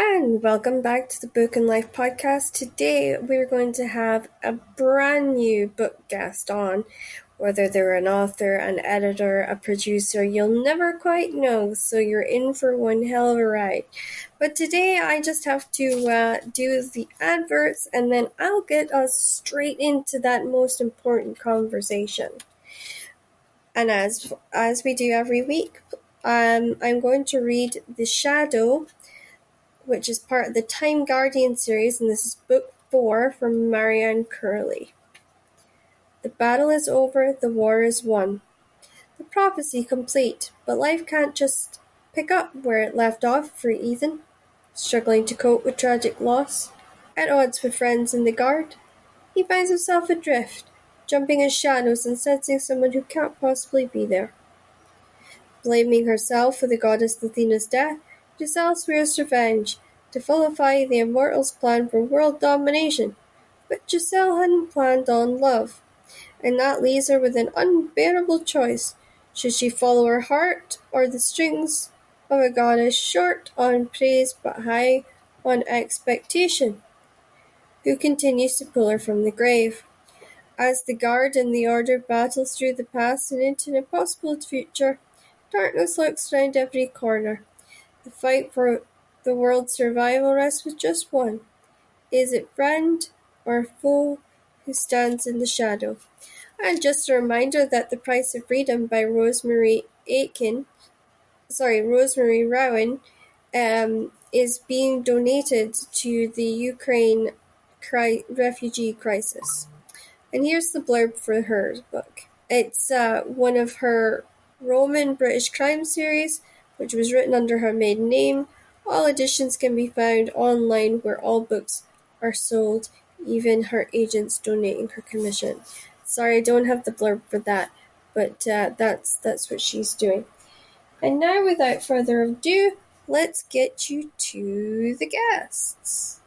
And welcome back to the Book and Life podcast. Today we're going to have a brand new book guest on. Whether they're an author, an editor, a producer, you'll never quite know, so you're in for one hell of a ride. But today I just have to do the adverts, and then I'll get us straight into that most important conversation. And as we do every week, I'm going to read The Shadow, which is part of the Time Guardian series, and this is book 4 from Marianne Curley. The battle is over, the war is won. The prophecy complete, but life can't just pick up where it left off for Ethan. Struggling to cope with tragic loss, at odds with friends in the guard, he finds himself adrift, jumping in shadows and sensing someone who can't possibly be there. Blaming herself for the goddess Athena's death, Giselle swears revenge to vilify the Immortals' plan for world domination, but Giselle hadn't planned on love, and that leaves her with an unbearable choice. Should she follow her heart or the strings of a goddess short on praise but high on expectation, who continues to pull her from the grave? As the guard and the order battle through the past and into an impossible future, darkness lurks round every corner. The fight for the world's survival rests with just one. Is it friend or foe who stands in the shadow? And just a reminder that The Price of Freedom by Rosemary Rowan, is being donated to the Ukraine refugee crisis. And here's the blurb for her book. It's one of her Roman British crime series, which was written under her maiden name. All editions can be found online where all books are sold, even her agents donating her commission. Sorry, I don't have the blurb for that, but that's what she's doing. And now, without further ado, let's get you to the guests.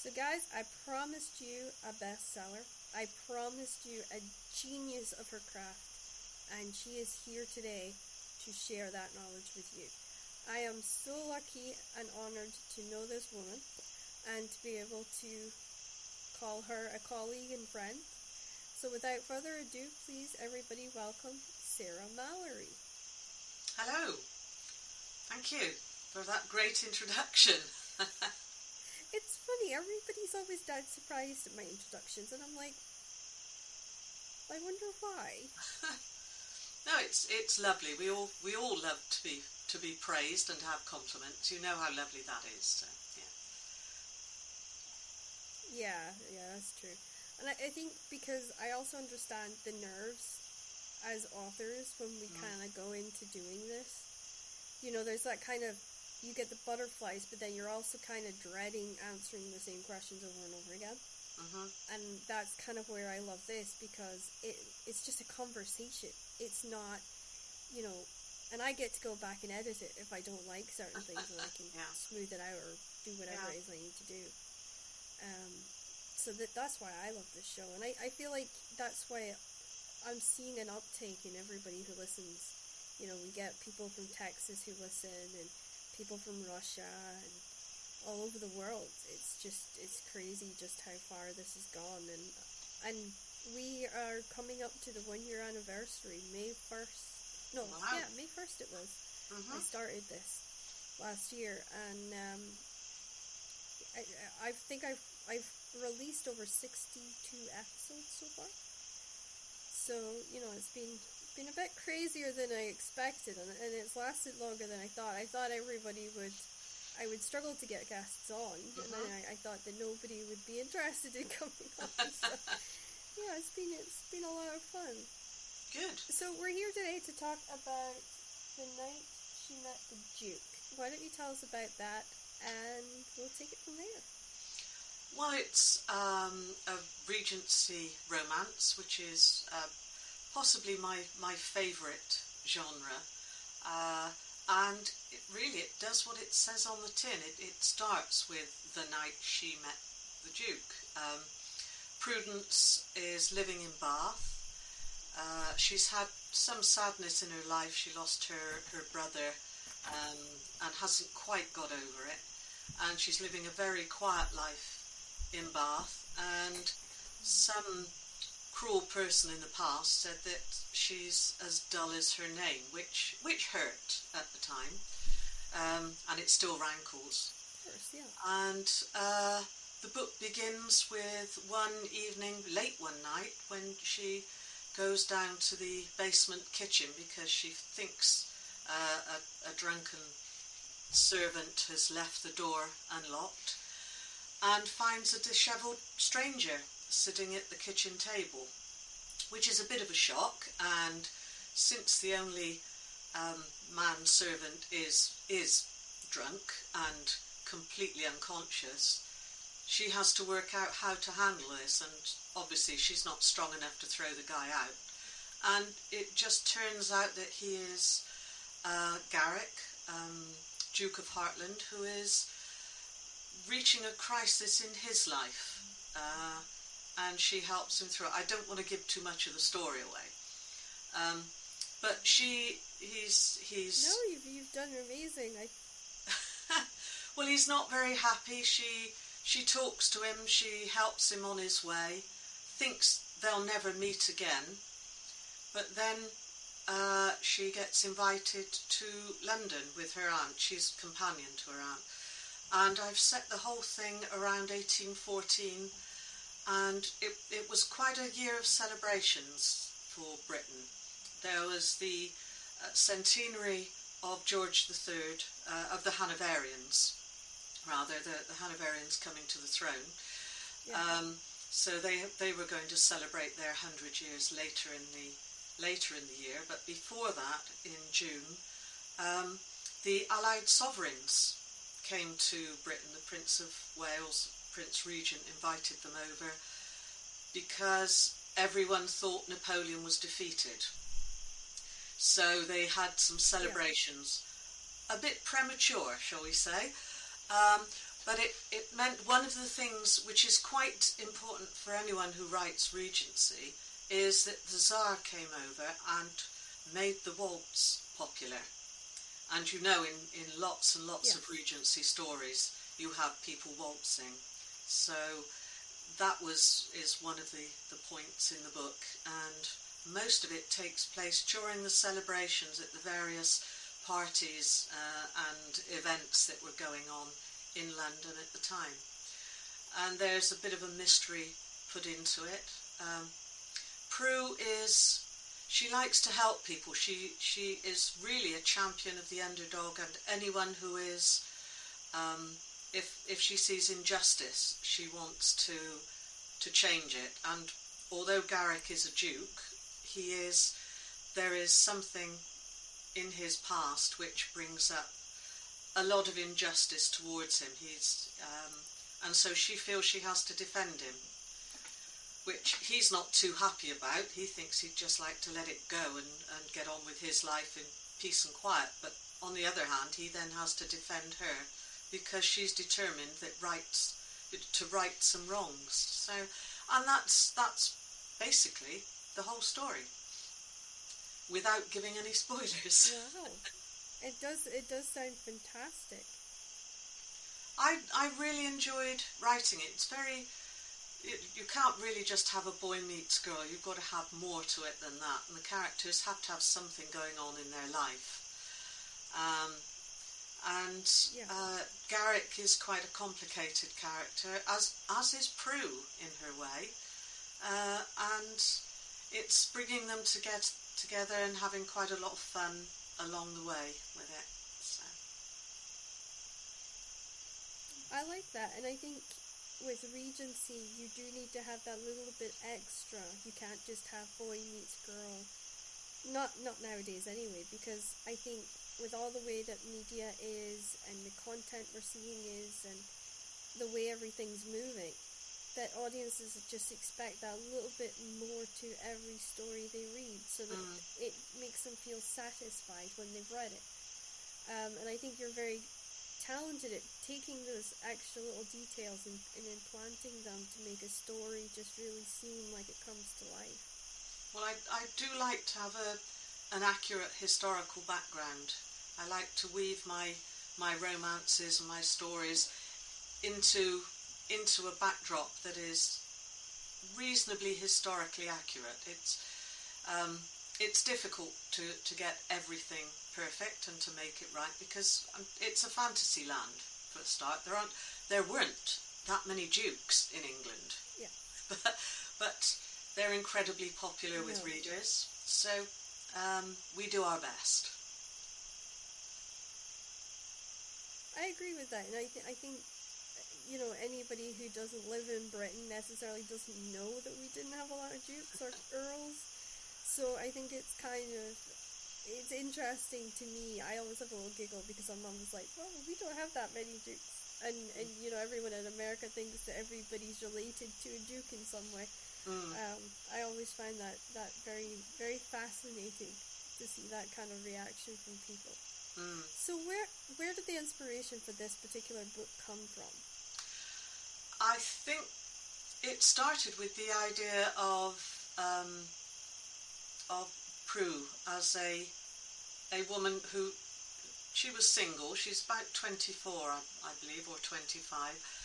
So guys, I promised you a bestseller. I promised you a genius of her craft, and she is here today to share that knowledge with you. I am so lucky and honoured to know this woman and to be able to call her a colleague and friend. So without further ado, please everybody welcome Sarah Mallory. Hello. Thank you for that great introduction. It's funny, everybody's always dead surprised at my introductions, and I'm like, I wonder why. No, it's lovely. We all love to be praised and have compliments. You know how lovely that is. So, yeah. Yeah, that's true. And I think because I also understand the nerves as authors when we kind of go into doing this. You know, there's that kind of, you get the butterflies, but then you're also kind of dreading answering the same questions over and over again. Uh-huh. And that's kind of where I love this, because it's just a conversation. It's not, you know, and I get to go back and edit it if I don't like certain things, and I can smooth it out or do whatever it is I need to do. So that's why I love this show, and I feel like that's why I'm seeing an uptake in everybody who listens. You know, we get people from Texas who listen, and people from Russia and all over the world. It's crazy just how far this has gone, and we are coming up to the 1 year anniversary, May 1st. May 1st it was. I started this last year, and I think I've released over 62 episodes so far. So, you know, it's been a bit crazier than I expected, and it's lasted longer than I thought. I thought I would struggle to get guests on, and then I thought that nobody would be interested in coming on. So, yeah, it's been a lot of fun. Good. So we're here today to talk about The Night She Met the Duke. Why don't you tell us about that, and we'll take it from there. Well, it's a Regency romance, which is possibly my favourite genre, and it does what it says on the tin. It starts with The Night She Met the Duke. Prudence is living in Bath. She's had some sadness in her life. She lost her brother and hasn't quite got over it. And she's living a very quiet life in Bath. And some cruel person in the past said that she's as dull as her name, which hurt at the time. And it still rankles. Of course, yeah. And the book begins with one evening, late one night, when she goes down to the basement kitchen because she thinks a drunken servant has left the door unlocked, and finds a dishevelled stranger sitting at the kitchen table, which is a bit of a shock. And since the only manservant is drunk and completely unconscious, she has to work out how to handle this, and obviously she's not strong enough to throw the guy out. And it just turns out that he is Garrick, Duke of Heartland, who is reaching a crisis in his life, and she helps him through it. I don't want to give too much of the story away, but he's no, you've done amazing. Well, he's not very happy. She talks to him, she helps him on his way, thinks they'll never meet again, but then she gets invited to London with her aunt. She's companion to her aunt. And I've set the whole thing around 1814, and it was quite a year of celebrations for Britain. There was the centenary of George III, of the Hanoverians, rather, the Hanoverians coming to the throne. Yeah. So they were going to celebrate their 100 years later in the year, but before that, in June, the Allied sovereigns came to Britain. The Prince of Wales, Prince Regent, invited them over because everyone thought Napoleon was defeated. So they had some celebrations, yeah. A bit premature, shall we say, but it meant one of the things which is quite important for anyone who writes Regency is that the Tsar came over and made the waltz popular. And you know, in lots and lots, yeah, of Regency stories, you have people waltzing. So that is one of the points in the book, and most of it takes place during the celebrations at the various parties and events that were going on in London at the time. And there's a bit of a mystery put into it. Prue she likes to help people. She is really a champion of the underdog, and anyone who is, if she sees injustice, she wants to change it. And although Garrick is a duke, there is something in his past which brings up a lot of injustice towards him. And so she feels she has to defend him, which he's not too happy about. He thinks he'd just like to let it go and get on with his life in peace and quiet. But on the other hand, he then has to defend her because she's determined that to right some wrongs. So, and that's basically the whole story, without giving any spoilers. Wow, it does sound fantastic. I really enjoyed writing it. It's very. You can't really just have a boy meets girl. You've got to have more to it than that, and the characters have to have something going on in their life. Garrick is quite a complicated character, as is Prue in her way, and it's bringing them to get together and having quite a lot of fun along the way with it. So. I like that, and I think with Regency, you do need to have that little bit extra. You can't just have boy meets girl. Not nowadays, anyway, because I think with all the way that media is and the content we're seeing is and the way everything's moving, that audiences just expect that little bit more to every story they read, so that it makes them feel satisfied when they've read it. And I think you're very talented at taking those extra little details and implanting them to make a story just really seem like it comes to life. Well, I do like to have an accurate historical background. I like to weave my romances and my stories into a backdrop that is reasonably historically accurate. It's difficult to get everything perfect and to make it right, because it's a fantasy land for a start. There weren't that many dukes in England. Yeah. But they're incredibly popular with readers, so we do our best. I agree with that, and I think, you know, anybody who doesn't live in Britain necessarily doesn't know that we didn't have a lot of dukes or earls, so I think it's kind of, it's interesting to me. I always have a little giggle because my mum was like, well, we don't have that many dukes. And you know, everyone in America thinks that everybody's related to a duke in some way. I always find that very, very fascinating to see that kind of reaction from people. So where did the inspiration for this particular book come from? I think it started with the idea of Prue as a woman who. She was single. She's about 24, I believe, or 25.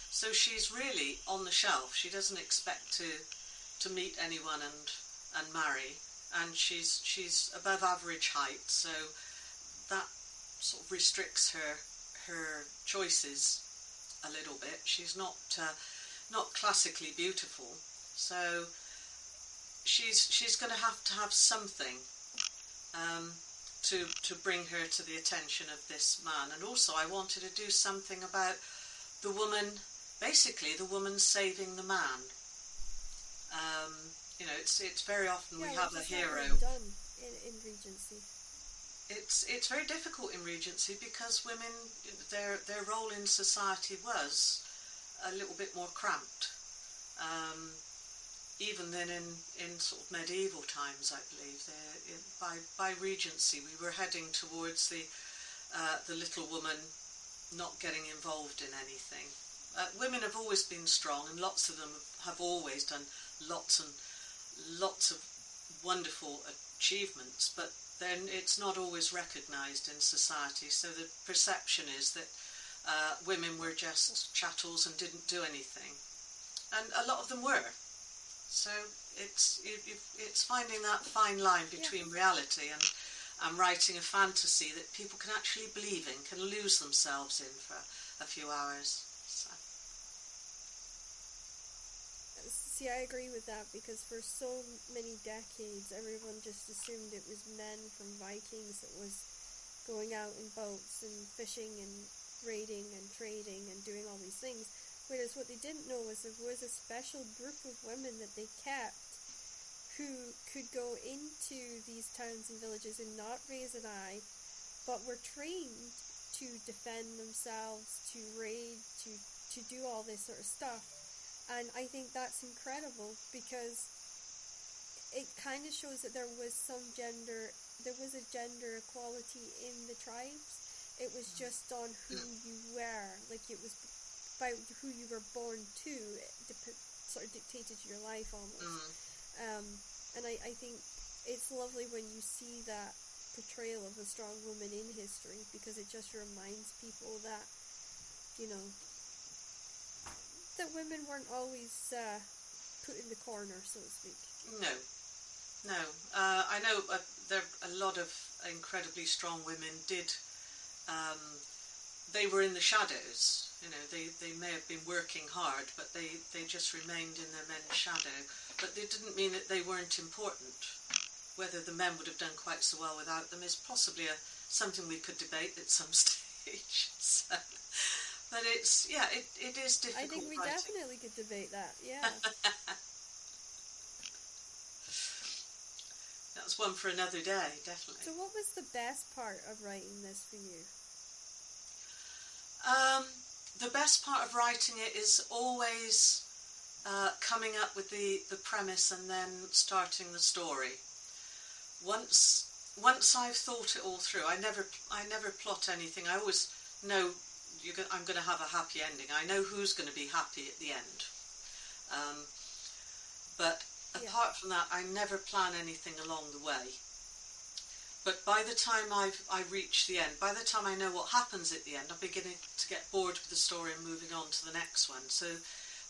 So she's really on the shelf. She doesn't expect to meet anyone and marry. And she's above average height, so that sort of restricts her choices a little bit. She's not classically beautiful, so she's going to have something. To bring her to the attention of this man. And also I wanted to do something about the woman, basically the woman saving the man. You know, it's very often we have a hero. Not done in Regency. It's very difficult in Regency because women, their role in society was a little bit more cramped, even then in sort of medieval times, I believe. By Regency, we were heading towards the little woman not getting involved in anything. Women have always been strong, and lots of them have always done lots and lots of wonderful achievements, but then it's not always recognised in society, so the perception is that women were just chattels and didn't do anything. And a lot of them were. So it's finding that fine line between reality and writing a fantasy that people can actually believe in, can lose themselves in for a few hours. So. See, I agree with that, because for so many decades everyone just assumed it was men from Vikings that was going out in boats and fishing and raiding and trading and doing all these things. Whereas what they didn't know was there was a special group of women that they kept who could go into these towns and villages and not raise an eye, but were trained to defend themselves, to raid, to do all this sort of stuff. And I think that's incredible, because it kind of shows that there was a gender equality in the tribes. It was just on who you were, like it was by who you were born to, sort of dictated your life almost. And I think it's lovely when you see that portrayal of a strong woman in history, because it just reminds people that, you know, that women weren't always put in the corner, so to speak. No. I know there a lot of incredibly strong women did. They were in the shadows. You know, they may have been working hard, but they just remained in their men's shadow. But it didn't mean that they weren't important. Whether the men would have done quite so well without them is possibly something we could debate at some stage. So, but it's, it is difficult. I think we definitely could debate that, yeah. That's one for another day, definitely. So what was the best part of writing this for you? The best part of writing it is always coming up with the premise and then starting the story. Once I've thought it all through, I never plot anything. I always know I'm going to have a happy ending. I know who's going to be happy at the end. But apart from that, I never plan anything along the way. But by the time I reach the end, by the time I know what happens at the end, I'm beginning to get bored with the story and moving on to the next one. So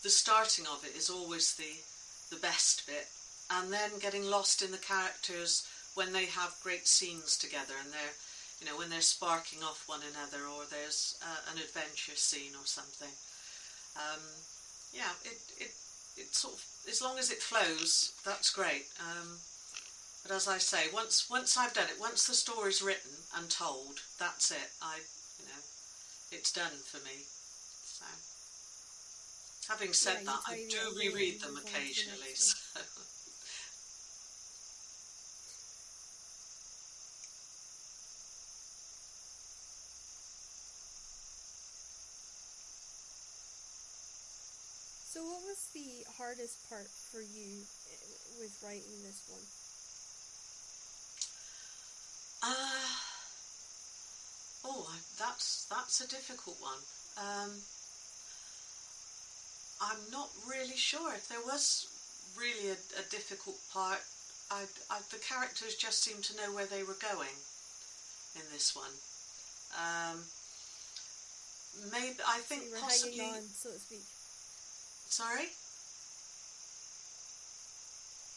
the starting of it is always the best bit. And then getting lost in the characters when they have great scenes together and they're, you know, when they're sparking off one another, or there's an adventure scene or something. Yeah, it sort of, as long as it flows, that's great. But as I say, once I've done it, once the story's written and told, that's it. You know, it's done for me. So, having said that, I do reread them occasionally. So. So what was the hardest part for you with writing this one? That's a difficult one. I'm not really sure if there was really a difficult part. The characters just seemed to know where they were going in this one. Maybe I think so possibly, hanging on, so to speak. Sorry?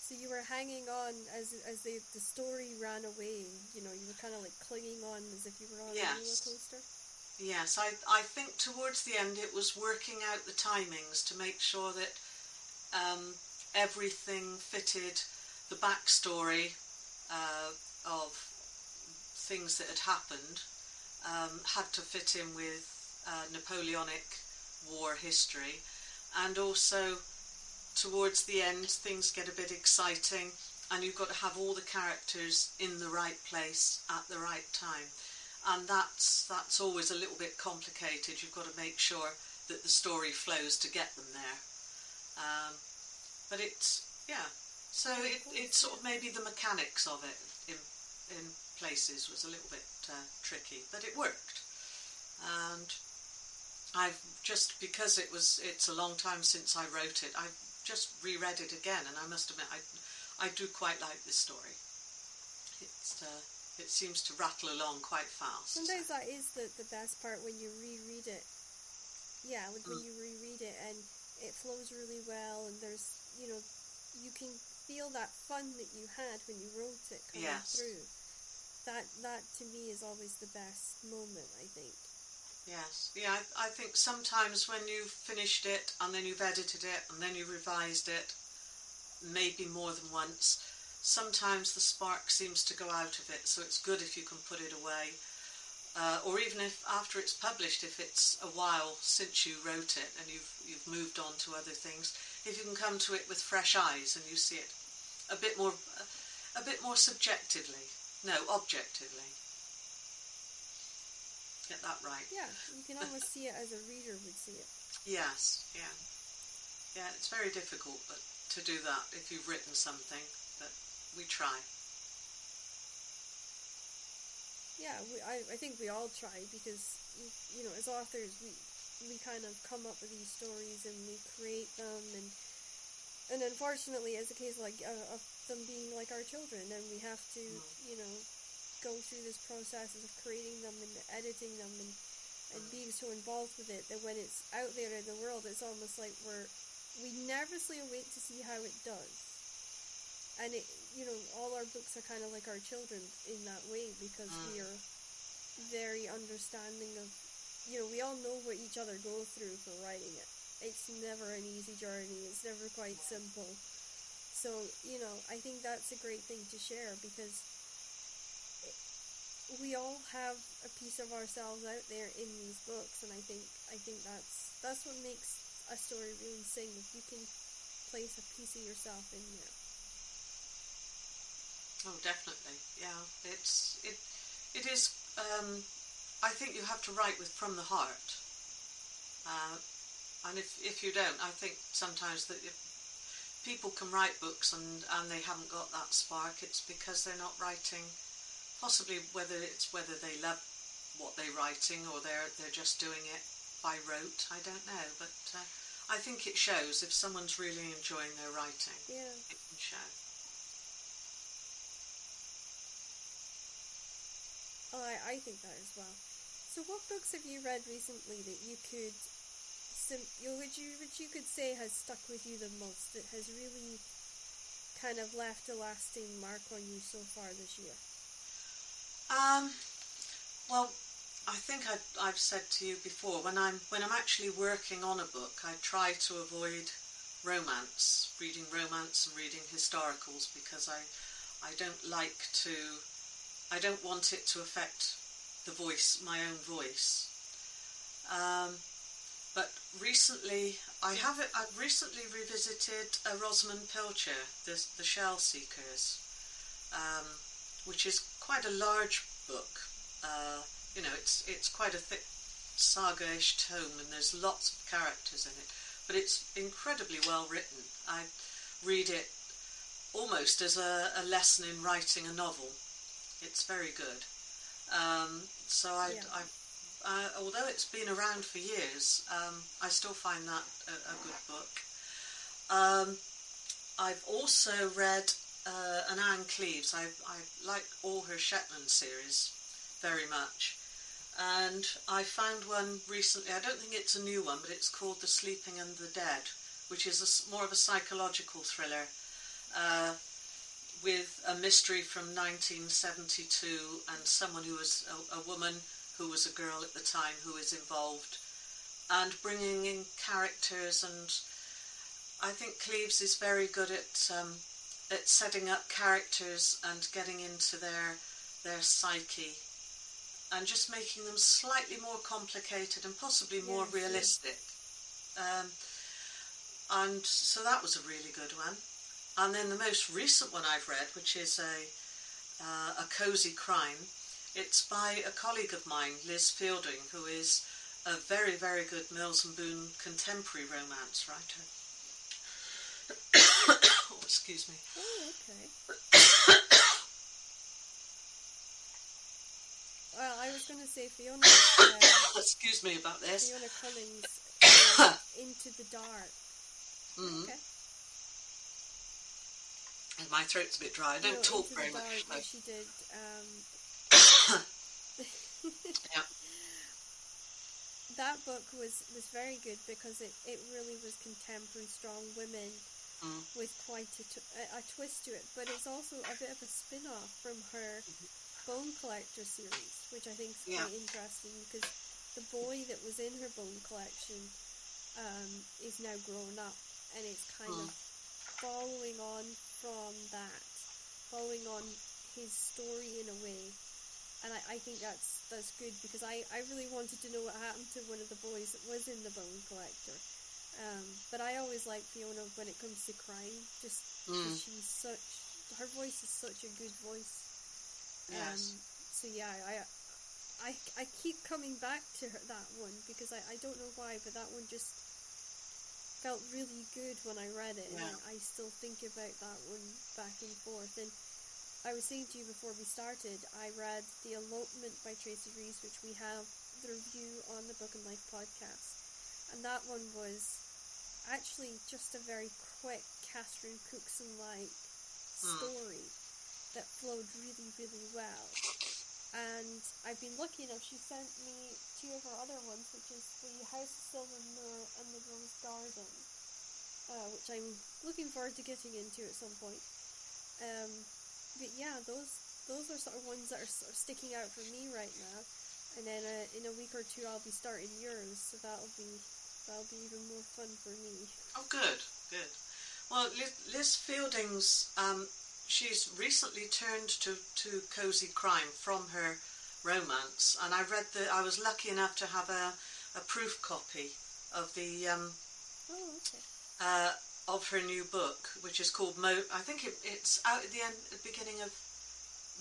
So you were hanging on as the story ran away, you know, you were kind of like clinging on as if you were on a roller coaster? Yes, I think towards the end it was working out the timings to make sure that everything fitted the backstory of things that had happened, had to fit in with Napoleonic War history. And also, towards the end, things get a bit exciting and you've got to have all the characters in the right place at the right time. And that's always a little bit complicated. You've got to make sure that the story flows to get them there. But it's, yeah. So it's sort of maybe the mechanics of it in places was a little bit tricky, but it worked. And I've just, because it's a long time since I wrote it, I've just reread it again, and I must admit I do quite like this story. It seems to rattle along quite fast. Sometimes that is the best part, when you reread it. Yeah, when you reread it and it flows really well, and there's, you know, you can feel that fun that you had when you wrote it coming through. That to me is always the best moment, I think. Yes, yeah, I think sometimes when you've finished it and then you've edited it and then you've revised it, maybe more than once, sometimes the spark seems to go out of it, so it's good if you can put it away. Or even if after it's published, if it's a while since you wrote it and you've moved on to other things, if you can come to it with fresh eyes and you see it a bit more subjectively, no, objectively. Get that right. Yeah, you can almost see it as a reader would see it. Yes, yeah. Yeah, it's very difficult to do that if you've written something, but we try. Yeah, I think we all try, because, you know, as authors, we kind of come up with these stories and we create them, and unfortunately, as a case like of them being like our children, and we have to, you know, go through this process of creating them and editing them and being so involved with it that when it's out there in the world, it's almost like we nervously await to see how it does. And it, you know, all our books are kind of like our children in that way, because we are very understanding of, you know, we all know what each other go through for writing it. It's never an easy journey. It's never quite simple. So, you know, I think that's a great thing to share, because we all have a piece of ourselves out there in these books, and I think that's what makes a story really sing, if you can place a piece of yourself in there. Oh, definitely, yeah. It is. I think you have to write from the heart, and if you don't, I think sometimes that if people can write books and they haven't got that spark, it's because they're not writing. Possibly whether they love what they're writing or they're just doing it by rote, I don't know. But I think it shows if someone's really enjoying their writing. Yeah, it can show. Oh, I think that as well. So what books have you read recently that you could say has stuck with you the most, that has really kind of left a lasting mark on you so far this year? Well, I think I've said to you before, when I'm actually working on a book, I try to avoid reading romance and reading historicals, because I don't want it to affect my own voice. But recently, I've recently revisited Rosamund Pilcher, the Shell Seekers, which is quite a large book. It's quite a thick saga-ish tome, and there's lots of characters in it. But it's incredibly well written. I read it almost as a lesson in writing a novel. It's very good. Although it's been around for years, I still find that a good book. I've also read an Anne Cleeves. I like all her Shetland series very much. And I found one recently, I don't think it's a new one, but it's called The Sleeping and the Dead, which is more of a psychological thriller with a mystery from 1972 and someone who was a woman who was a girl at the time who is involved, and bringing in characters. And I think Cleeves is very good at setting up characters and getting into their psyche, and just making them slightly more complicated and possibly more realistic. And so that was a really good one. And then the most recent one I've read, which is a cosy crime, it's by a colleague of mine, Liz Fielding, who is a very, very good Mills and Boone contemporary romance writer. Oh, excuse me. Oh, okay. Well, I was going to say Fiona... excuse me about this. Fiona Cullings, Into the Dark. Mm-hmm. Okay. And my throat's a bit dry. I don't talk very much. No, she did. Yeah. That book was very good because it really was contemporary, strong women with quite a twist to it. But it's also a bit of a spin-off from her... Mm-hmm. Bone Collector series, which I think is quite interesting, because the boy that was in her bone collection is now grown up, and it's kind of following on from that, following on his story in a way. And I think that's good, because I really wanted to know what happened to one of the boys that was in the Bone Collector. But I always like Fiona when it comes to crime, just because her voice is such a good voice. Yes. So yeah, I keep coming back to that one, because I don't know why, but that one just felt really good when I read it, and I still think about that one back and forth. And I was saying to you before we started, I read The Elopement by Tracy Reese, which we have the review on the Book and Life podcast, and that one was actually just a very quick Catherine Cookson-like story that flowed really, really well. And I've been lucky enough, she sent me two of her other ones, which is The House of Silver Mirror and The Rose Garden, which I'm looking forward to getting into at some point. But yeah, those are sort of ones that are sort of sticking out for me right now. And then in a week or two I'll be starting yours, so that'll be even more fun for me. Oh, good. Well, Liz Fielding's... she's recently turned to cosy crime from her romance, and I was lucky enough to have a proof copy of the of her new book, which is called I think it's out at the beginning of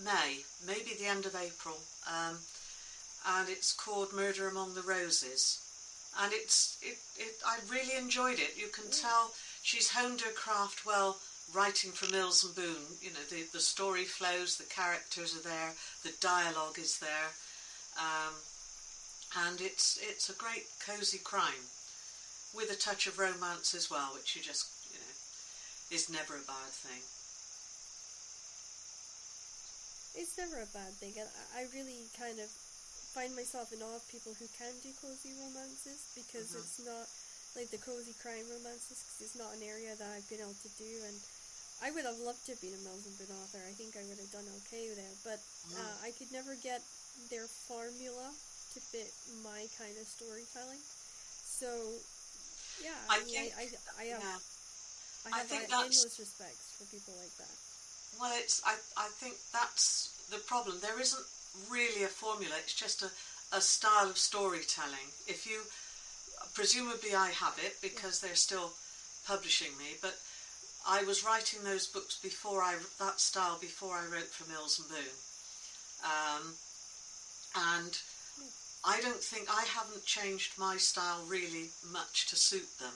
May, maybe the end of April, and it's called Murder Among the Roses, and I really enjoyed it. You can tell she's honed her craft well. Writing for Mills and Boone, the story flows, the characters are there, the dialogue is there, and it's a great cosy crime with a touch of romance as well, which is never a bad thing. It's never a bad thing, and I really kind of find myself in awe of people who can do cozy romances, because it's not like the cozy crime romances, because it's not an area that I've been able to do, and I would have loved to have been a Mills and Boone author. I think I would have done okay there, but I could never get their formula to fit my kind of storytelling. So, yeah, I have endless respect for people like that. Well, I think that's the problem. There isn't really a formula. It's just a style of storytelling. If you, presumably I have it because they're still publishing me, but I was writing those books before I wrote for Mills and Boone. And I don't think, I haven't changed my style really much to suit them.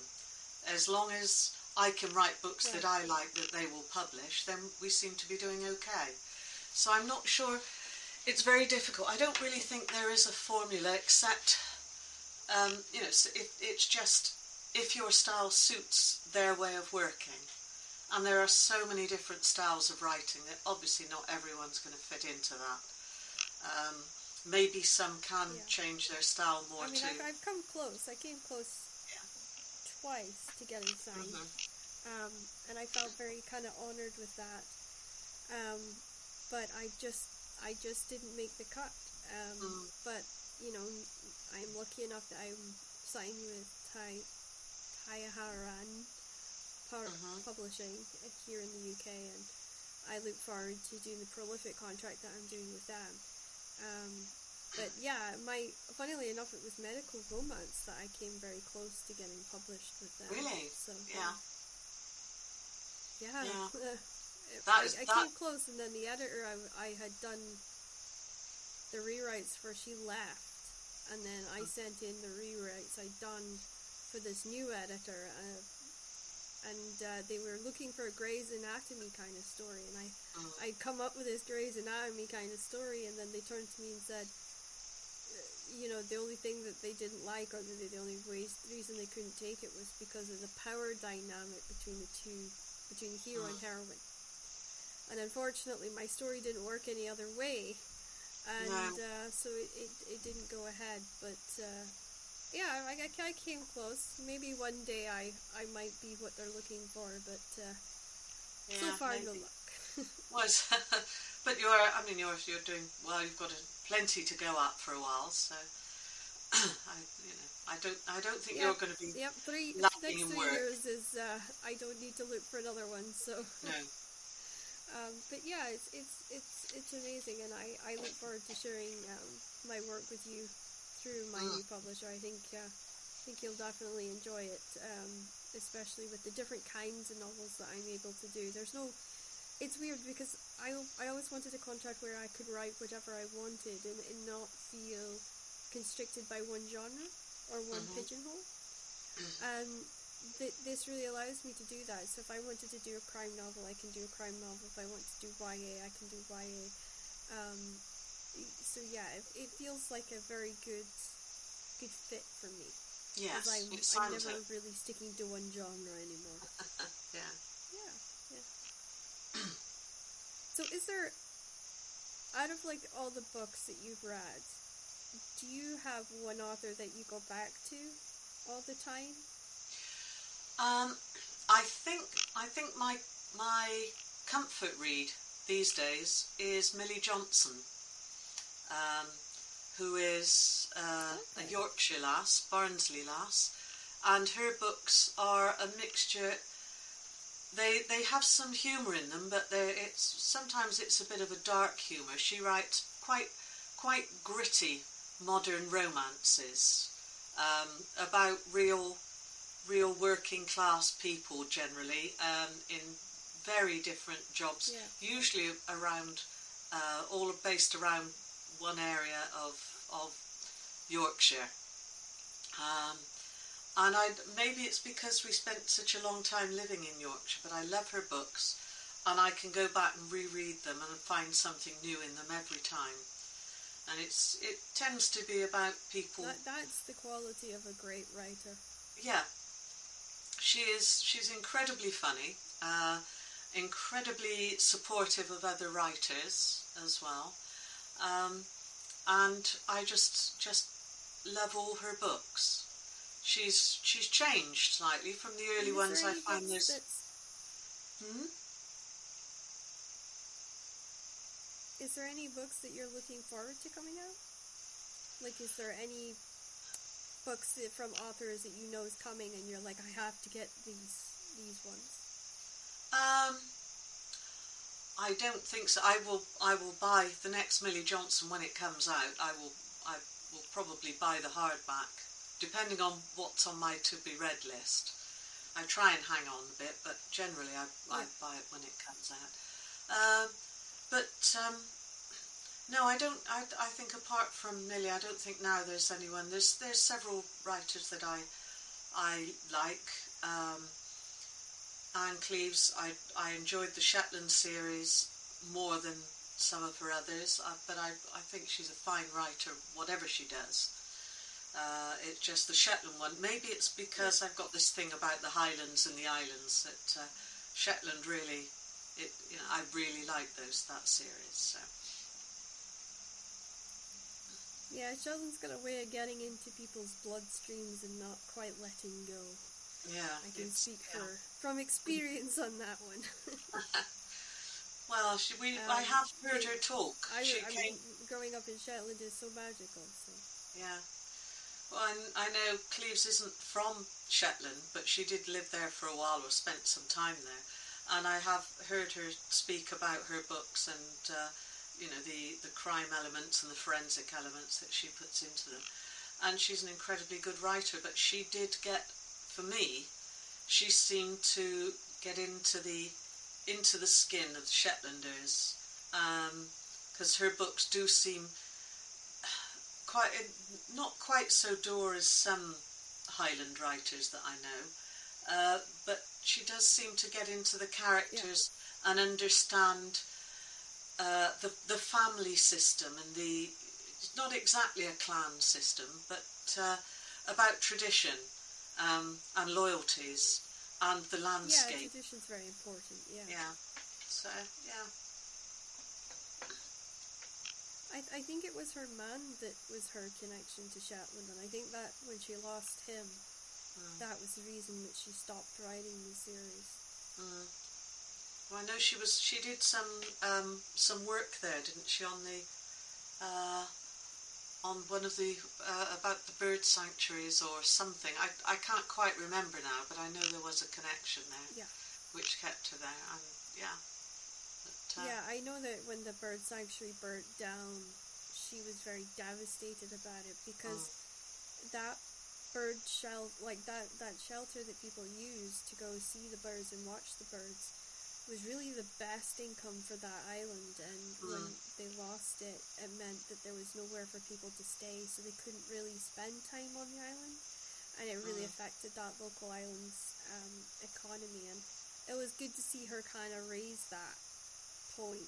As long as I can write books that I like that they will publish, then we seem to be doing okay. So I'm not sure, it's very difficult. I don't really think there is a formula except, it's just if your style suits their way of working. And there are so many different styles of writing that obviously not everyone's going to fit into that. Maybe some can change their style more too. I've come close. I came close twice to getting signed, and I felt very kind of honoured with that, but I just didn't make the cut, but you know, I'm lucky enough that I'm signed with Taiharan Publishing here in the UK, and I look forward to doing the prolific contract that I'm doing with them. But yeah, funnily enough, it was medical romance that I came very close to getting published with them. Really? So, I came close, and then the editor I had done the rewrites for, she left, and then I sent in the rewrites I'd done for this new editor, and they were looking for a Grey's Anatomy kind of story, and I'd come up with this Grey's Anatomy kind of story, and then they turned to me and said, you know, the only thing that they didn't like, or the only reason they couldn't take it, was because of the power dynamic between the hero and heroine. And unfortunately, my story didn't work any other way, and so it didn't go ahead. But I came close. Maybe one day I might be what they're looking for, but so far no luck. But you're doing well. You've got plenty to go up for a while, so I don't think you're going to be. Yep, lacking in work. 3 years is. I don't need to look for another one. So no. But yeah, it's amazing, and I look forward to sharing my work with you through my new publisher. I think you'll definitely enjoy it, especially with the different kinds of novels that I'm able to do. It's weird because I always wanted a contract where I could write whatever I wanted and not feel constricted by one genre or one pigeonhole. This really allows me to do that. So if I wanted to do a crime novel, I can do a crime novel. If I want to do YA, I can do YA. It feels like a very good fit for me. Yes, I'm never really sticking to one genre anymore. So is there, out of like all the books that you've read, do you have one author that you go back to all the time? I think my comfort read these days is Millie Johnson, who is a Yorkshire lass, Barnsley lass, and her books are a mixture. They have some humour in them, but sometimes it's a bit of a dark humour. She writes quite gritty modern romances about real working class people generally, in very different jobs, usually around all based around one area of Yorkshire. And maybe it's because we spent such a long time living in Yorkshire, but I love her books, and I can go back and reread them and find something new in them every time. And it tends to be about people. That's the quality of a great writer. Yeah, she's incredibly funny, incredibly supportive of other writers as well, and I just love all her books. She's changed slightly from the early ones. I find this. Is there any books that you're looking forward to coming out? Like, is there any books from authors that you know is coming and you're like, I have to get these ones? I don't think so. I will buy the next Millie Johnson when it comes out. I will probably buy the hardback, depending on what's on my to-be-read list. I try and hang on a bit, but generally I buy it when it comes out. No, I don't. I think apart from Millie, I don't think now there's anyone. There's several writers that I like. Anne Cleeves, I enjoyed the Shetland series more than some of her others, but I think she's a fine writer, whatever she does. It's just the Shetland one. Maybe it's because I've got this thing about the Highlands and the Islands that Shetland really, I really like that series. So. Yeah, Shetland's got a way of getting into people's bloodstreams and not quite letting go. Yeah, I can speak from experience on that one. Well, I have heard her talk. Growing up in Shetland is so magical. So. Yeah. Well, I know Cleves isn't from Shetland, but she did live there for a while or spent some time there. And I have heard her speak about her books and, the crime elements and the forensic elements that she puts into them. And she's an incredibly good writer, but she did she seemed to get into the skin of the Shetlanders, because her books do seem not quite so dour as some Highland writers that I know, but she does seem to get into the characters and understand the family system and it's not exactly a clan system, but about tradition and loyalties and the landscape. Yeah, tradition's very important, So, I think it was her man that was her connection to Shetland, and I think that when she lost him, that was the reason that she stopped writing the series. Well, I know she did some work there, didn't she, on one of the, about the bird sanctuaries or something. I can't quite remember now, but I know there was a connection there, which kept her there, and But, I know that when the bird sanctuary burnt down, she was very devastated about it, because that bird shell, like that shelter that people used to go see the birds and watch the birds, was really the best income for that island, and when they lost it, it meant that there was nowhere for people to stay, so they couldn't really spend time on the island, and it really affected that local island's economy, and it was good to see her kind of raise that point,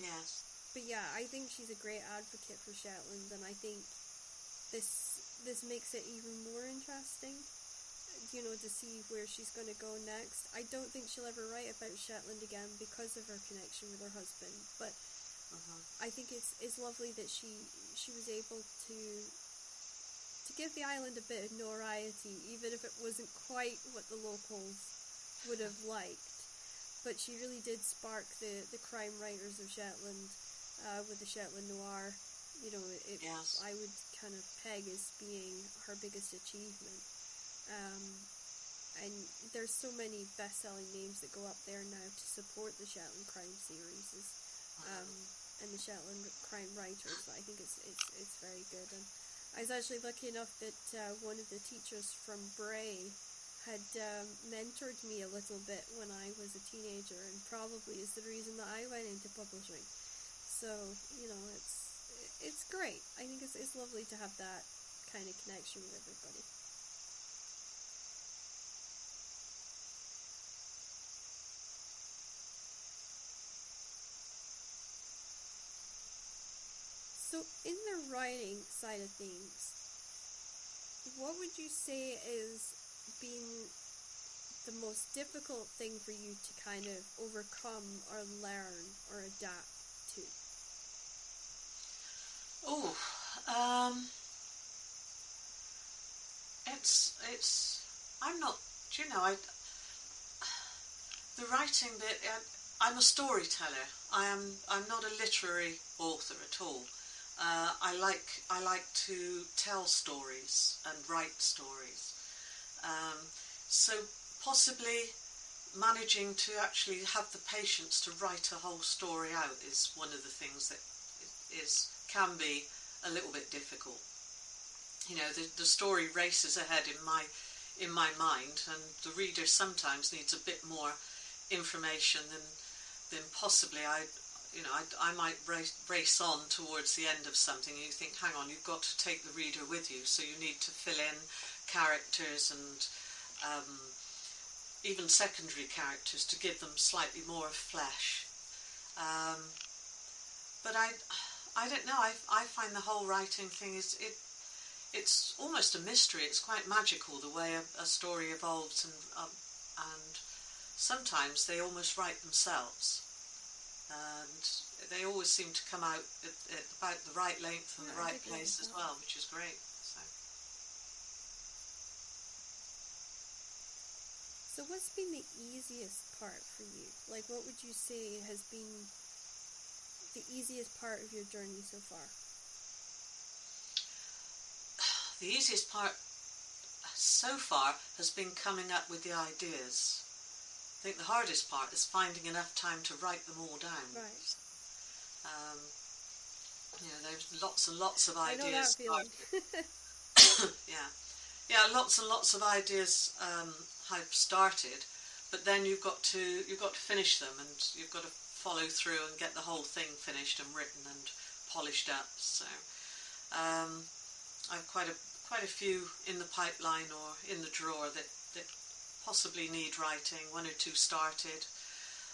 Yes. But I think she's a great advocate for Shetland, and I think this makes it even more interesting, to see where she's going to go next. I don't think she'll ever write about Shetland again because of her connection with her husband, but I think it's lovely that she was able to give the island a bit of notoriety, even if it wasn't quite what the locals would have liked. But she really did spark the crime writers of Shetland with the Shetland Noir. I would kind of peg as being her biggest achievement. And there's so many best-selling names that go up there now to support the Shetland crime series and the Shetland crime writers. I think it's very good. And I was actually lucky enough that one of the teachers from Bray had mentored me a little bit when I was a teenager, and probably is the reason that I went into publishing. So it's great. I think it's lovely to have that kind of connection with everybody. So in the writing side of things, what would you say is been the most difficult thing for you to kind of overcome or learn or adapt to? Oh, I'm not, you know, the writing bit, I'm a storyteller. I'm not a literary author at all. I like to tell stories and write stories. So possibly managing to actually have the patience to write a whole story out is one of the things that can be a little bit difficult. You know, the story races ahead in my mind, and the reader sometimes needs a bit more information than possibly I might race on towards the end of something, and you think, hang on, you've got to take the reader with you, so you need to fill in characters and even secondary characters to give them slightly more of flesh. But I don't know, I find the whole writing thing it's almost a mystery. It's quite magical the way a story evolves, and sometimes they almost write themselves. And they always seem to come out at about the right length and the right place as well, which is great. So what's been the easiest part for you? Like, what would you say has been the easiest part of your journey so far? The easiest part so far has been coming up with the ideas. I think the hardest part is finding enough time to write them all down. Right. You know, there's lots and lots of ideas. I know that feeling. Yeah, lots and lots of ideas have started, but then you've got to finish them, and you've got to follow through and get the whole thing finished and written and polished up. So I've quite a few in the pipeline or in the drawer that possibly need writing. One or two started,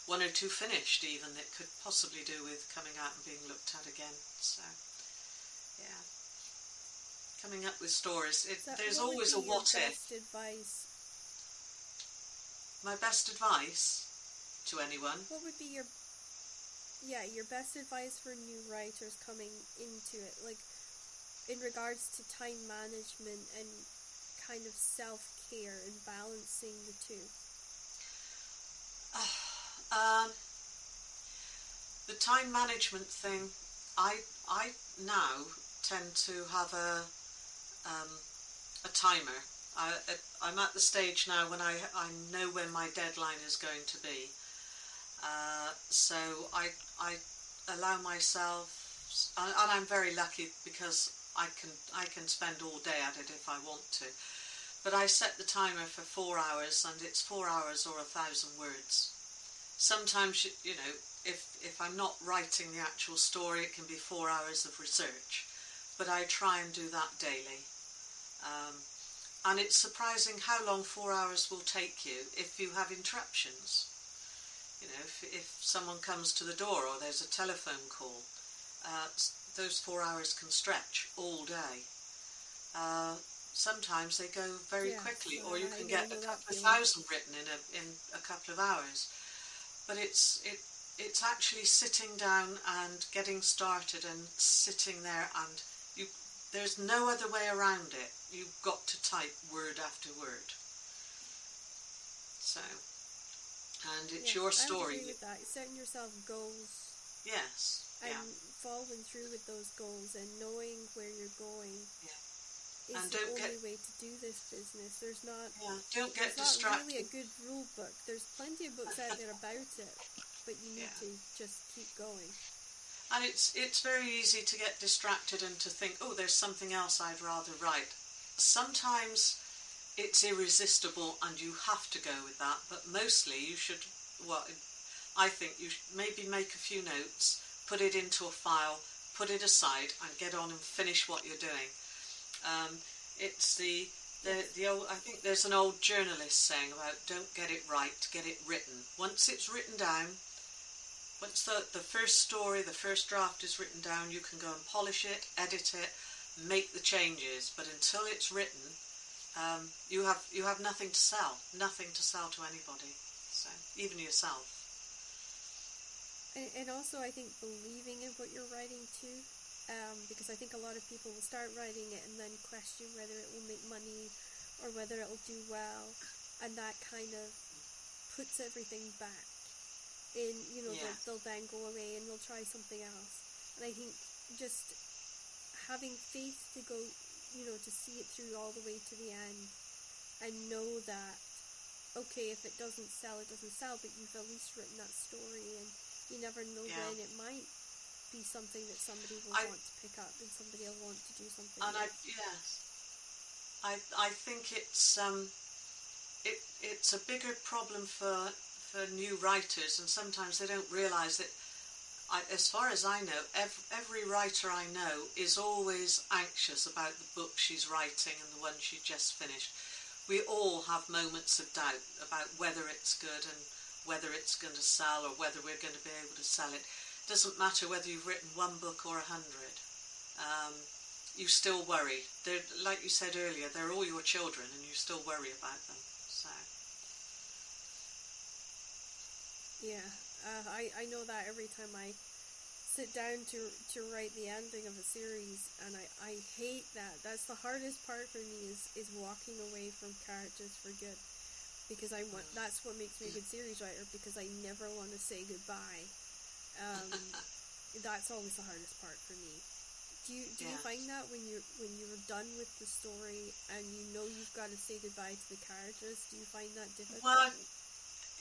one or two finished even, that could possibly do with coming out and being looked at again. So yeah, coming up with stories, there's always a what if. My best advice to anyone, what would be your best advice for new writers coming into it, like in regards to time management and kind of self-care and balancing the two? The time management thing, I now tend to have a timer. I'm at the stage now when I know when my deadline is going to be, so I allow myself, and I'm very lucky because I can spend all day at it if I want to, but I set the timer for 4 hours, and it's 4 hours or 1,000 words. Sometimes, you know, if I'm not writing the actual story, it can be 4 hours of research, but I try and do that daily. And it's surprising how long 4 hours will take you if you have interruptions. You know, if someone comes to the door or there's a telephone call, those 4 hours can stretch all day. Sometimes they go very quickly, or you can get 1,000 written in a couple of hours. But it's actually sitting down and getting started and sitting there, and there's no other way around it. You've got to type word after word. So, and it's your story. I agree with that. Setting yourself goals. Yes. Yeah. And following through with those goals and knowing where you're going. Yeah. It's and the only way to do this business. There's not. Yeah. Don't get distracted. There's not really a good rule book. There's plenty of books out there about it, but you need to just keep going. And it's very easy to get distracted and to think, oh, there's something else I'd rather write. Sometimes it's irresistible and you have to go with that, but mostly you should, I think you should maybe make a few notes, put it into a file, put it aside, and get on and finish what you're doing. It's the old, I think there's an old journalist saying about don't get it right, get it written. Once it's written down, once the first story, the first draft is written down, you can go and polish it, edit it, make the changes. But until it's written, You have nothing to sell, to anybody, so even yourself. And also, I think believing in what you're writing too, because I think a lot of people will start writing it and then question whether it will make money or whether it will do well, and that kind of puts everything back. In they'll then go away and they'll try something else. And I think just having faith to go, to see it through all the way to the end, and know that okay, if it doesn't sell, it doesn't sell, but you've at least written that story, and you never know when it might be something that somebody will want to pick up and somebody will want to do something. And I think it's it's a bigger problem for new writers, and sometimes they don't realise that. As far as I know, every writer I know is always anxious about the book she's writing and the one she just finished. We all have moments of doubt about whether it's good and whether it's going to sell or whether we're going to be able to sell it. It doesn't matter whether you've written 1 book or 100. You still worry. They're, like you said earlier, they're all your children and you still worry about them. So. Yeah. I know that every time I sit down to write the ending of a series, and I hate that. That's the hardest part for me is walking away from characters for good, because I want, that's what makes me a good series writer, because I never want to say goodbye. That's always the hardest part for me. Do you find that when you're done with the story and you know you've got to say goodbye to the characters, do you find that difficult? Well,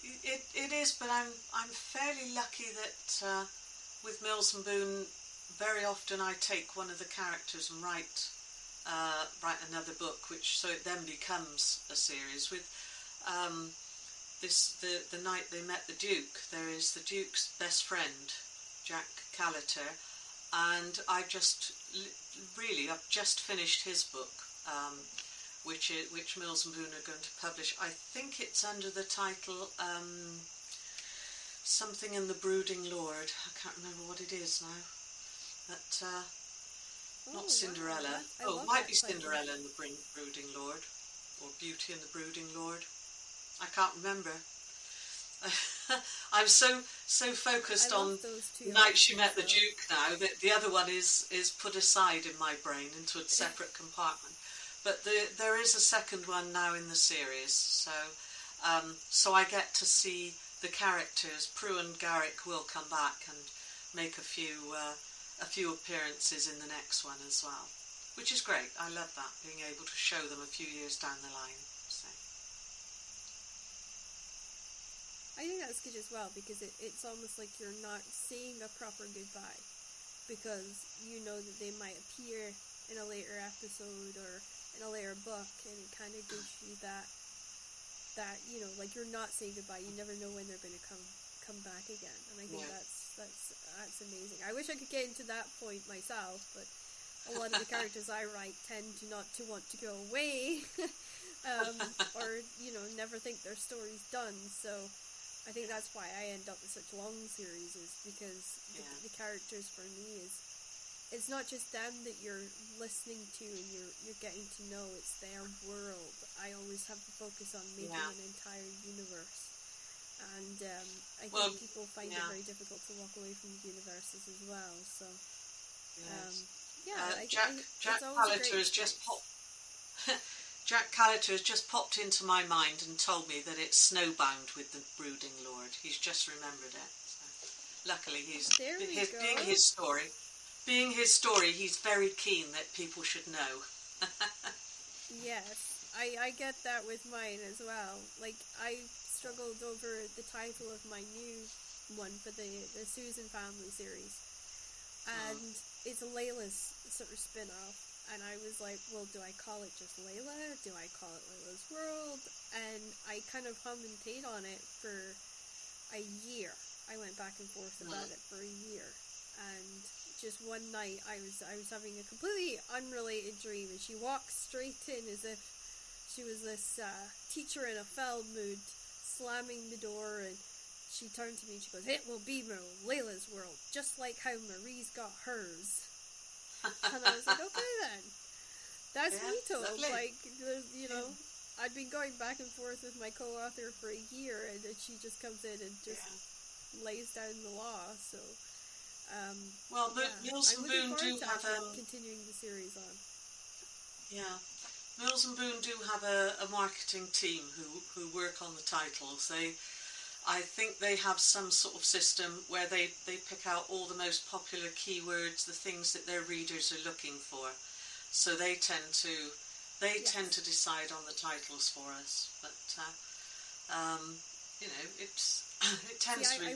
It is, but I'm fairly lucky that with Mills and Boone, very often I take one of the characters and write another book, so it then becomes a series. With the night they met the Duke, there is the Duke's best friend, Jack Callater, and I've just finished his book. Which Mills and Boone are going to publish. I think it's under the title Something in the Brooding Lord. I can't remember what it is now. But not Cinderella. It might be Cinderella and the Brooding Lord, or Beauty and the Brooding Lord. I can't remember. I'm so focused on Night She Met the Duke now that the other one is put aside in my brain into a separate compartment. But there is a second one now in the series, so I get to see the characters. Prue and Garrick will come back and make a few appearances in the next one as well, which is great. I love that, being able to show them a few years down the line. So. I think that's good as well, because it's almost like you're not saying a proper goodbye, because you know that they might appear in a later episode or in a later book, and it kind of gives you that like you're not saying goodbye. You never know when they're going to come back again, and I think that's amazing. I wish I could get into that point myself, but a lot of the characters I write tend to not to want to go away, or never think their story's done. So I think that's why I end up with such long series, is because the characters for me is. It's not just them that you're listening to and you're getting to know. It's their world. I always have to focus on making an entire universe, and I think people find it very difficult to walk away from the universes as well. So, Jack Callater has just popped. Jack Callater has just popped into my mind and told me that it's Snowbound with the Brooding Lord. He's just remembered it. So luckily, Being his story, he's very keen that people should know. Yes, I get that with mine as well. Like, I struggled over the title of my new one for the Susan family series. And it's Layla's sort of spin-off. And I was like, well, do I call it just Layla? Do I call it Layla's World? And I kind of hummed and played on it for a year. I went back and forth about it for a year. And just one night I was having a completely unrelated dream, and she walked straight in as if she was this teacher in a fell mood, slamming the door, and she turned to me and she goes, "It will be Layla's world, just like how Marie's got hers." And I was like, okay then. That's yeah, Vito. Exactly. Like, you know, yeah. I'd been going back and forth with my co-author for a year, and then she just comes in and just lays down the law. So, well, Mills and Boone do have continuing the series on. Yeah, Mills and Boone do have a marketing team who work on the titles. I think they have some sort of system where they pick out all the most popular keywords, the things that their readers are looking for. So they tend to tend to decide on the titles for us. But you know, it tends to be basically. I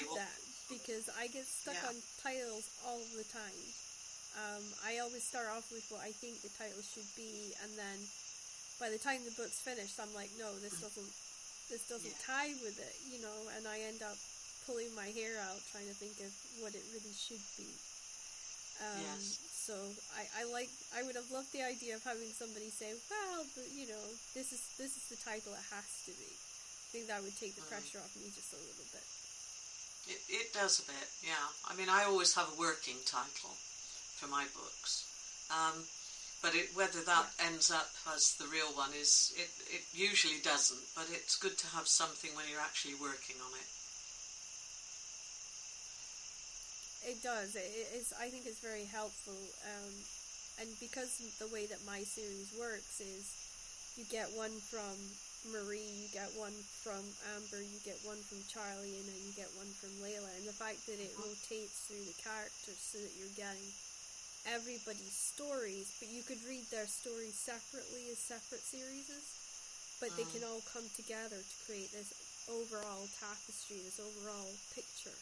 wish I had that, because I get stuck on titles all the time. I always start off with what I think the title should be, and then by the time the book's finished, I'm like, no, this doesn't tie with it, you know, and I end up pulling my hair out trying to think of what it really should be. So I would have loved the idea of having somebody say, well, but, you know, this is the title it has to be. I think that would take the pressure off me just a little bit. It does a bit, yeah. I mean, I always have a working title for my books. But whether that ends up as the real one is, it usually doesn't, but it's good to have something when you're actually working on it. It does. I think it's very helpful. And because the way that my series works is you get one from Marie, you get one from Amber, you get one from Charlie, and then you get one from Layla. And the fact that it rotates through the characters so that you're getting everybody's stories, but you could read their stories separately as separate series, but they can all come together to create this overall tapestry, this overall picture.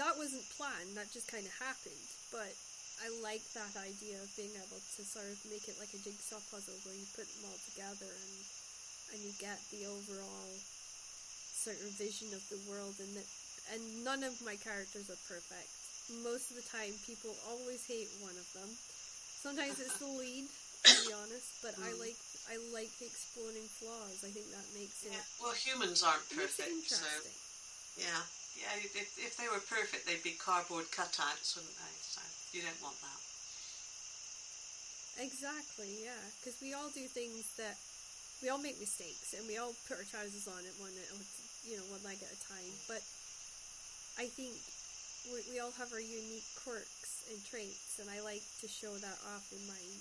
That wasn't planned, that just kind of happened, but I like that idea of being able to sort of make it like a jigsaw puzzle where you put them all together and you get the overall sort of vision of the world, and none of my characters are perfect. Most of the time, people always hate one of them. Sometimes it's the lead, to be honest, but I like exploring flaws. I think that makes it... Well, humans aren't perfect, so... Yeah, if they were perfect, they'd be cardboard cutouts, wouldn't they? So you don't want that. Exactly, yeah, because we all do things that... We all make mistakes, and we all put our trousers on at one leg at a time, but I think... We all have our unique quirks and traits, and I like to show that off in mine.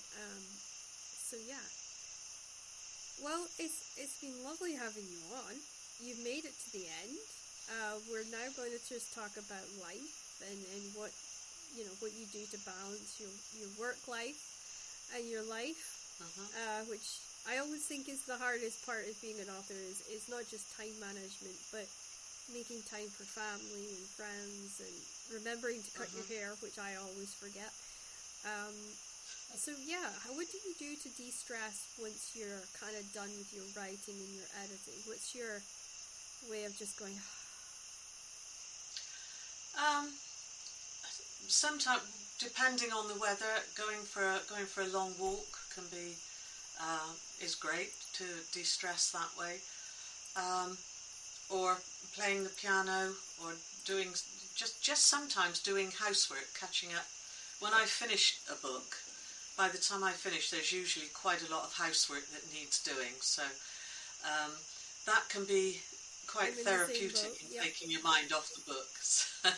So yeah. Well, it's been lovely having you on. You've made it to the end. We're now going to just talk about life and what you know what you do to balance your work life and your life, which I always think is the hardest part of being an author. Is it's not just time management, but making time for family and friends and remembering to cut your hair, which I always forget. So yeah, what do you do to de-stress once you're kind of done with your writing and your editing? What's your way of just going? Sometimes, depending on the weather, going for a long walk can be is great to de-stress that way. Or playing the piano, or doing just sometimes doing housework, catching up. When I finish a book, by the time I finish, there's usually quite a lot of housework that needs doing. So that can be quite therapeutic in taking your mind off the book. So,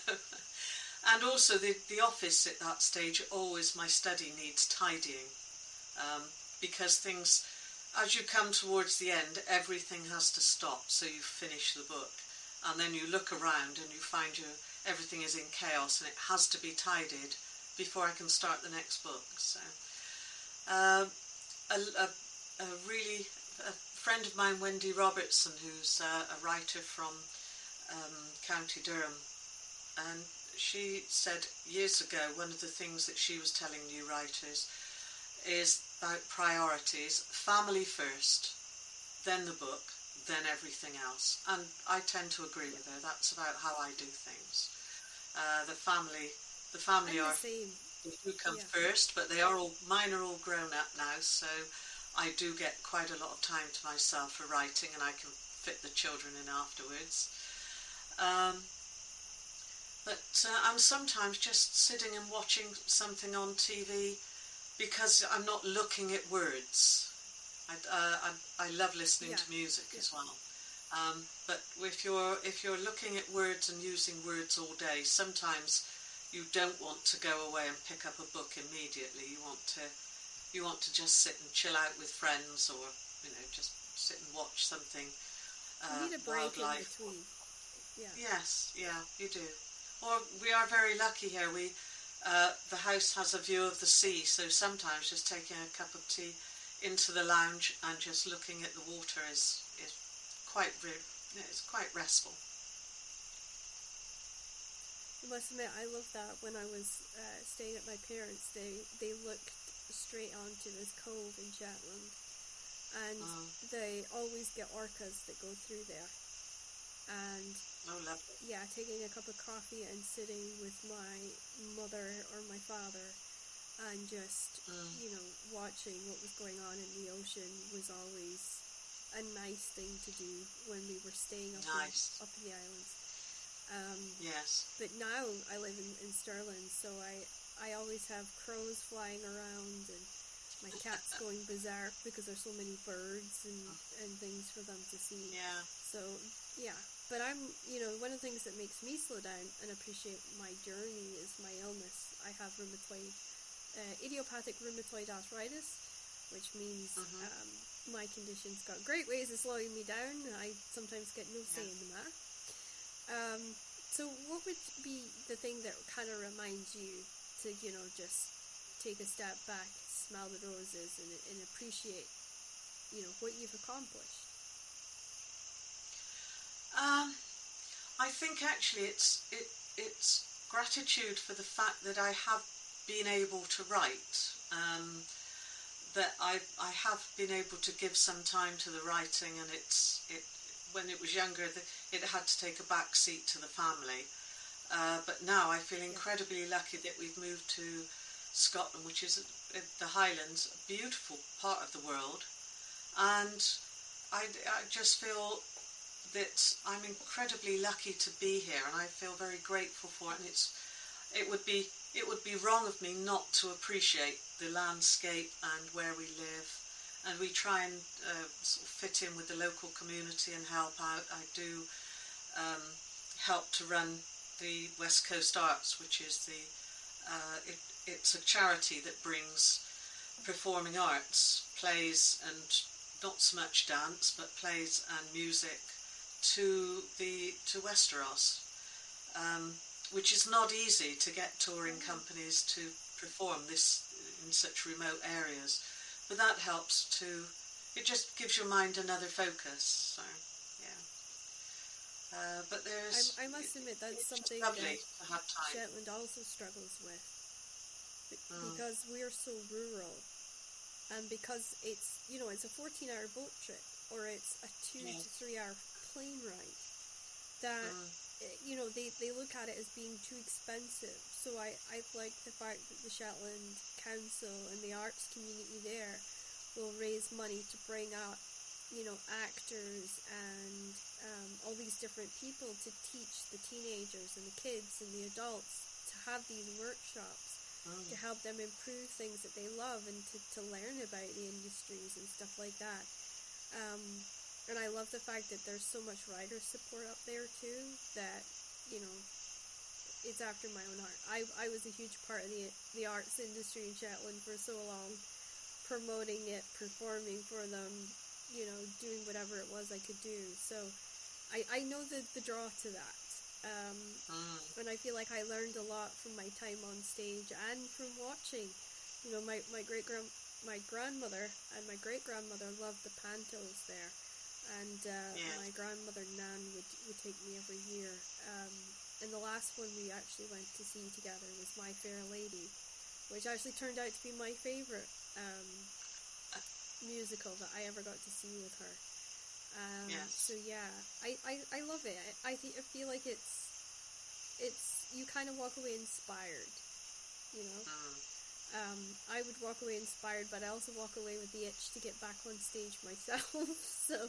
and also the office at that stage, always my study needs tidying, because things... As you come towards the end, everything has to stop, so you finish the book. And then you look around and you find everything is in chaos and it has to be tidied before I can start the next book. So, a friend of mine, Wendy Robertson, who's a writer from County Durham, and she said years ago, one of the things that she was telling new writers is about priorities: family first, then the book, then everything else. And I tend to agree with her. That's about how I do things. The family are who come first, but mine are all grown up now, so I do get quite a lot of time to myself for writing, and I can fit the children in afterwards. But I'm sometimes just sitting and watching something on TV. because I'm not looking at words. I love listening to music as well. But if you're looking at words and using words all day, sometimes you don't want to go away and pick up a book immediately. You want to just sit and chill out with friends, or just sit and watch something. You need a break in between. Yeah. Yes, yeah, you do. Or we are very lucky here. The house has a view of the sea, so sometimes just taking a cup of tea into the lounge and just looking at the water is quite restful. I must admit, I loved that when I was staying at my parents'. They looked straight onto this cove in Shetland, and they always get orcas that go through there. And taking a cup of coffee and sitting with my mother or my father and just watching what was going on in the ocean was always a nice thing to do when we were staying up in the islands. Yes. But now I live in Stirling, so I always have crows flying around and my cat's going berserk because there's so many birds and things for them to see. Yeah. So yeah. But I'm, one of the things that makes me slow down and appreciate my journey is my illness. I have idiopathic rheumatoid arthritis, which means my condition's got great ways of slowing me down. I sometimes get no say in the matter. So what would be the thing that kind of reminds you to, just take a step back, smell the roses, and appreciate, what you've accomplished? I think actually it's gratitude for the fact that I have been able to write, that I have been able to give some time to the writing, and when it was younger, it had to take a back seat to the family, but now I feel incredibly lucky that we've moved to Scotland, which is the Highlands, a beautiful part of the world, and I just feel that I'm incredibly lucky to be here, and I feel very grateful for it. And it would be wrong of me not to appreciate the landscape and where we live. And we try and sort of fit in with the local community and help out. I do help to run the West Coast Arts, which is it's a charity that brings performing arts, plays and not so much dance, but plays and music to Westeros, which is not easy to get touring companies to perform this in such remote areas, but that helps to, it just gives your mind another focus, so yeah. But there's, I must admit, that's something lovely that to have time. Shetland also struggles with, because we're so rural, and because it's, it's a 14-hour boat trip, or it's a 2 to 3 hour plane ride, that, they look at it as being too expensive. So I like the fact that the Shetland Council and the arts community there will raise money to bring up, actors and all these different people to teach the teenagers and the kids and the adults, to have these workshops to help them improve things that they love, and to learn about the industries and stuff like that. And I love the fact that there's so much writer support up there too, that, it's after my own heart. I was a huge part of the arts industry in Shetland for so long, promoting it, performing for them, doing whatever it was I could do. So I know the draw to that. And I feel like I learned a lot from my time on stage and from watching. My grandmother and my great grandmother loved the pantos there, and my grandmother Nan would take me every year. And the last one we actually went to see together was My Fair Lady, which actually turned out to be my favorite musical that I ever got to see with her. So yeah, I love it. I feel like it's you kind of walk away inspired, I would walk away inspired, but I also walk away with the itch to get back on stage myself. So I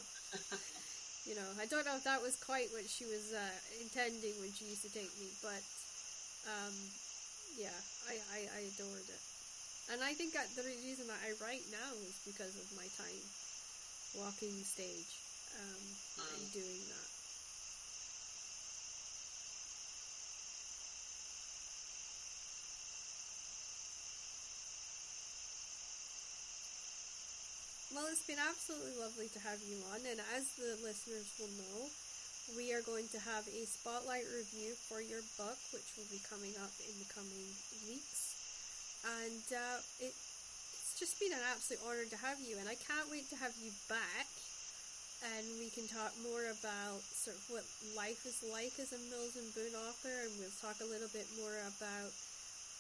don't know if that was quite what she was intending when she used to take me, but I adored it. And I think that the reason that I write now is because of my time walking the stage and doing that. Well, it's been absolutely lovely to have you on, and as the listeners will know, we are going to have a spotlight review for your book, which will be coming up in the coming weeks. And it's just been an absolute honour to have you, and I can't wait to have you back, and we can talk more about sort of what life is like as a Mills and Boone author, and we'll talk a little bit more about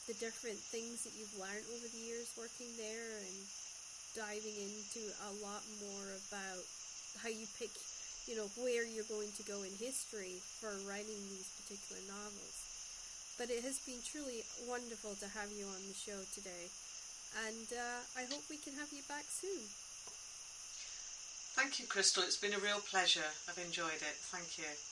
the different things that you've learned over the years working there, and diving into a lot more about how you pick, you know, where you're going to go in history for writing these particular novels. But it has been truly wonderful to have you on the show today, and I hope we can have you back soon. Thank you, Crystal. It's been a real pleasure. I've enjoyed it. Thank you.